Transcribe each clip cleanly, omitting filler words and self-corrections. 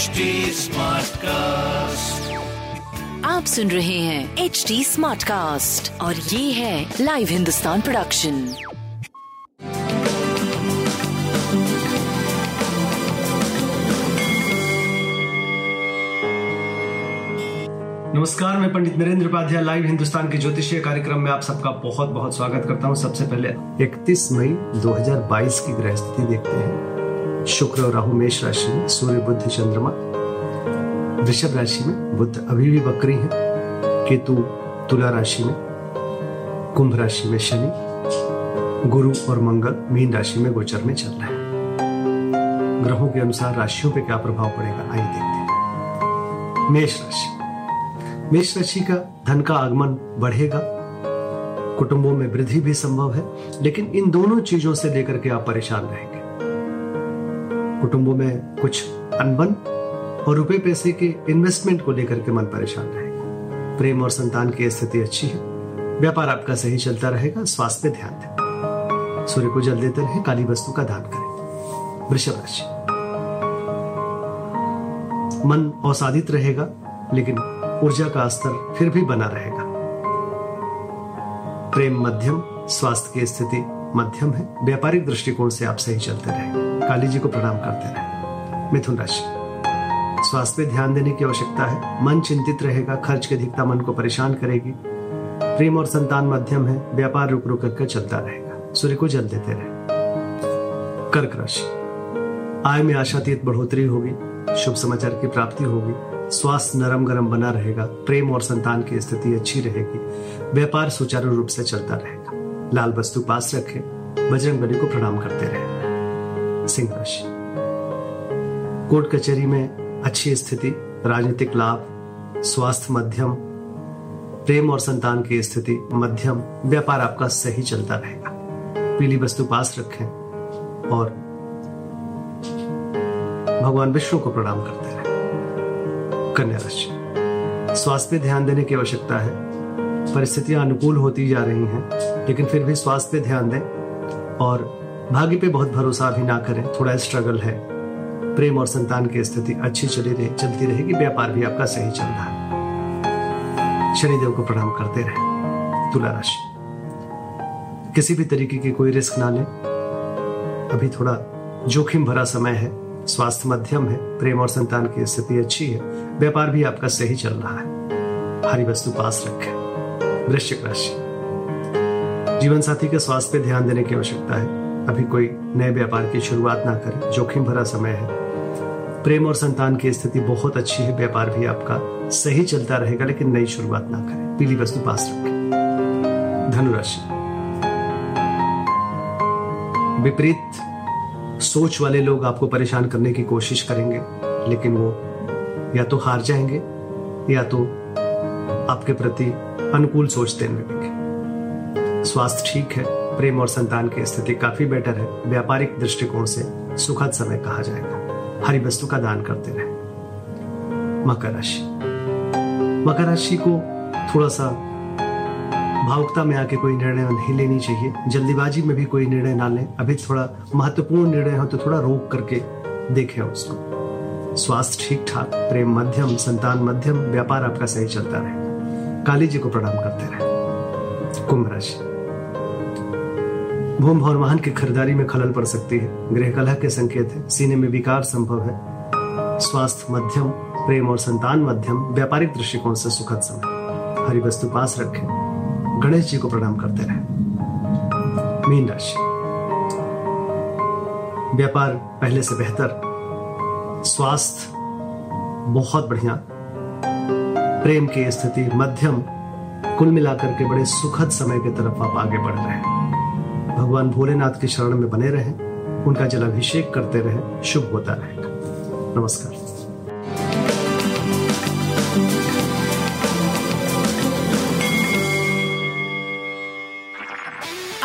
HT Smartcast, आप सुन रहे हैं HT Smartcast और ये है लाइव हिंदुस्तान प्रोडक्शन। नमस्कार, मैं पंडित नरेंद्र उपाध्याय लाइव हिंदुस्तान के ज्योतिषीय कार्यक्रम में आप सबका बहुत बहुत स्वागत करता हूँ। सबसे पहले 31 मई 2022 की ग्रह स्थिति देखते हैं। शुक्र और राहु मेष राशि में, सूर्य बुध चंद्रमा वृषभ राशि में, बुध अभी भी बकरी है, केतु तुला राशि में, कुंभ राशि में शनि, गुरु और मंगल मीन राशि में गोचर में चल रहे हैं। ग्रहों के अनुसार राशियों पे क्या प्रभाव पड़ेगा, आइए देखते हैं। मेष राशि का धन का आगमन बढ़ेगा, कुटुंबों में वृद्धि भी संभव है, लेकिन इन दोनों चीजों से लेकर के आप परेशान रहेंगे। कुटुंबों में कुछ अनबन और रुपए पैसे के इन्वेस्टमेंट को लेकर के मन परेशान रहेगा। प्रेम और संतान की स्थिति अच्छी है, व्यापार आपका सही चलता रहेगा, स्वास्थ्य पे ध्यान दें, सूर्य को जल देते रहें, काली वस्तु का दान करें। वृषभ राशि, मन अवसादित रहेगा, लेकिन ऊर्जा का स्तर फिर भी बना रहेगा। प्रेम मध्यम, स्वास्थ्य की स्थिति मध्यम है, व्यापारिक दृष्टिकोण से आप सही चलते रहेंगे, काली जी को प्रणाम करते रहे। मिथुन राशि, स्वास्थ्य पे ध्यान देने की आवश्यकता है, मन चिंतित रहेगा, खर्च की अधिकता मन को परेशान करेगी। प्रेम और संतान मध्यम है, व्यापार रुक रुक करके चलता रहेगा, सूर्य को जल देते रहे। कर्क राशि, आय में आशातीत बढ़ोतरी होगी, शुभ समाचार की प्राप्ति होगी, स्वास्थ्य नरम गरम बना रहेगा, प्रेम और संतान की स्थिति अच्छी रहेगी, व्यापार सुचारू रूप से चलता रहेगा, लाल वस्तु पास रखें, बजरंग बली को प्रणाम करते रहे। सिंह राशि, कोर्ट कचहरी में अच्छी स्थिति, राजनीतिक लाभ, स्वास्थ्य मध्यम, प्रेम और संतान की स्थिति मध्यम, व्यापार आपका सही चलता रहेगा, पीली वस्तु पास रखें और भगवान विष्णु को प्रणाम करते रहें। कन्या राशि, स्वास्थ्य पे ध्यान देने की आवश्यकता है, परिस्थितियां अनुकूल होती जा रही हैं, लेकिन फिर भी स्वास्थ्य पे ध्यान दें और भाग्य पे बहुत भरोसा भी ना करें, थोड़ा स्ट्रगल है। प्रेम और संतान की स्थिति अच्छी चलती रहेगी, व्यापार भी आपका सही चल रहा है, शनिदेव को प्रणाम करते रहें। तुला राशि, किसी भी तरीके की कोई रिस्क ना लें, अभी थोड़ा जोखिम भरा समय है, स्वास्थ्य मध्यम है, प्रेम और संतान की स्थिति अच्छी है, व्यापार भी आपका सही चल रहा है, हरी वस्तु पास रखें। वृश्चिक राशि, जीवन साथी के स्वास्थ्य पे ध्यान देने की आवश्यकता है, अभी कोई नए व्यापार की शुरुआत ना करें, जोखिम भरा समय है, प्रेम और संतान की स्थिति बहुत अच्छी है, व्यापार भी आपका सही चलता रहेगा, लेकिन नई शुरुआत ना करें, पीली वस्तु पास रखें। धनुराशि, विपरीत सोच वाले लोग आपको परेशान करने की कोशिश करेंगे, लेकिन वो या तो हार जाएंगे या तो आपके प्रति अनुकूल सोचते रहेंगे। स्वास्थ्य ठीक है, प्रेम और संतान की स्थिति काफी बेटर है, व्यापारिक दृष्टिकोण से सुखद समय कहा जाएगा, हरी वस्तु का दान करते रहें। मकर राशि को थोड़ा सा भावुकता में आके कोई निर्णय नहीं लेनी चाहिए, जल्दीबाजी में भी कोई निर्णय ना लें, अभी थोड़ा महत्वपूर्ण निर्णय हो तो थोड़ा रोक करके देखें उसको। स्वास्थ्य ठीक ठाक, प्रेम मध्यम, संतान मध्यम, व्यापार आपका सही चलता रहेगा, काली जी को प्रणाम करते रहें। कुंभ राशि, भूमि और वाहन की खरीदारी में खलल पड़ सकती है, गृह कलह के संकेत है, सीने में विकार संभव है, स्वास्थ्य मध्यम, प्रेम और संतान मध्यम, व्यापारिक दृष्टिकोण से सुखद समय, हरी वस्तु पास रखें, गणेश जी को प्रणाम करते रहें। मीन राशि, व्यापार पहले से बेहतर, स्वास्थ्य बहुत बढ़िया, प्रेम की स्थिति मध्यम, कुल मिलाकर के बड़े सुखद समय की तरफ आप आगे बढ़ रहे हैं। भगवान भोलेनाथ के शरण में बने रहें, उनका जलाभिषेक करते रहें, शुभ होता रहेगा। नमस्कार।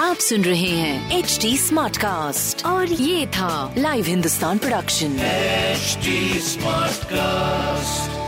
आप सुन रहे हैं HT Smartcast और ये था live Hindustan production HT Smartcast।